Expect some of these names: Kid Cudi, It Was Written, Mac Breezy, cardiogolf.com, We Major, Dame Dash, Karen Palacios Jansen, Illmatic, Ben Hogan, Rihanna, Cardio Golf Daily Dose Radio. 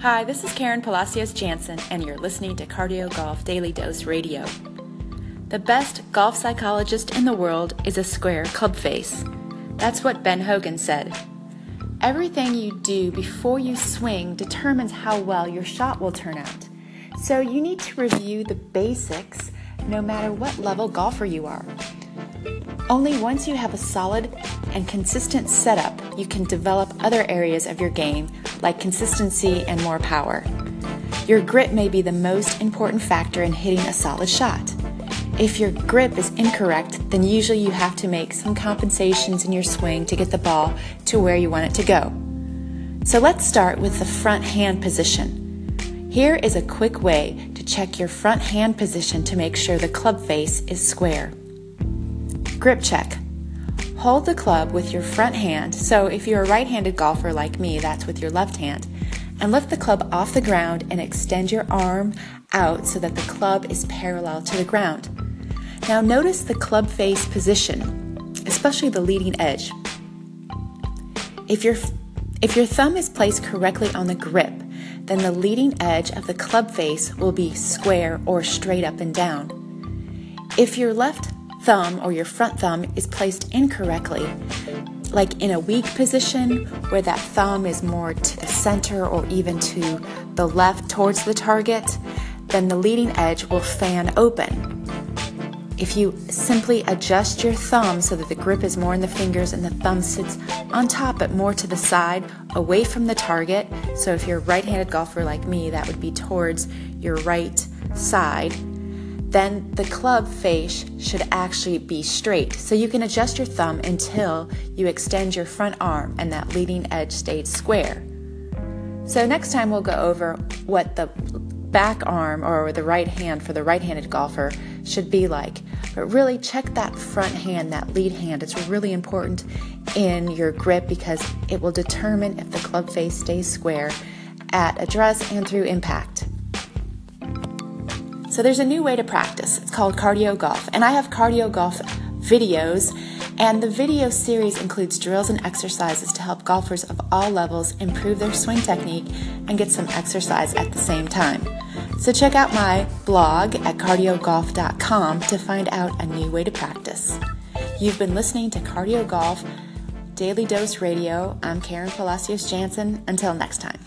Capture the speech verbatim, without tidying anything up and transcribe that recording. Hi, this is Karen Palacios Jansen, and you're listening to Cardio Golf Daily Dose Radio. The best golf psychologist in the world is a square club face. That's what Ben Hogan said. Everything you do before you swing determines how well your shot will turn out. So you need to review the basics no matter what level golfer you are. Only once you have a solid and consistent setup, you can develop other areas of your game, like consistency and more power. Your grip may be the most important factor in hitting a solid shot. If your grip is incorrect, then usually you have to make some compensations in your swing to get the ball to where you want it to go. So let's start with the front hand position. Here is a quick way to check your front hand position to make sure the club face is square. Grip check. Hold the club with your front hand, so if you're a right-handed golfer like me, that's with your left hand, and lift the club off the ground and extend your arm out so that the club is parallel to the ground. Now notice the club face position, especially the leading edge. If your, if your thumb is placed correctly on the grip, then the leading edge of the club face will be square or straight up and down. If your left thumb or your front thumb is placed incorrectly, like in a weak position where that thumb is more to the center or even to the left towards the target, then the leading edge will fan open. If you simply adjust your thumb so that the grip is more in the fingers and the thumb sits on top but more to the side, away from the target, so if you're a right-handed golfer like me, that would be towards your right side, then the club face should actually be straight. So you can adjust your thumb until you extend your front arm and that leading edge stays square. So next time we'll go over what the back arm or the right hand for the right-handed golfer should be like. But really check that front hand, that lead hand. It's really important in your grip because it will determine if the club face stays square at address and through impact. So there's a new way to practice. It's called cardio golf, and I have cardio golf videos, and the video series includes drills and exercises to help golfers of all levels improve their swing technique and get some exercise at the same time. So check out my blog at cardio golf dot com to find out a new way to practice. You've been listening to Cardio Golf Daily Dose Radio. I'm Karen Palacios Jansen. Until next time.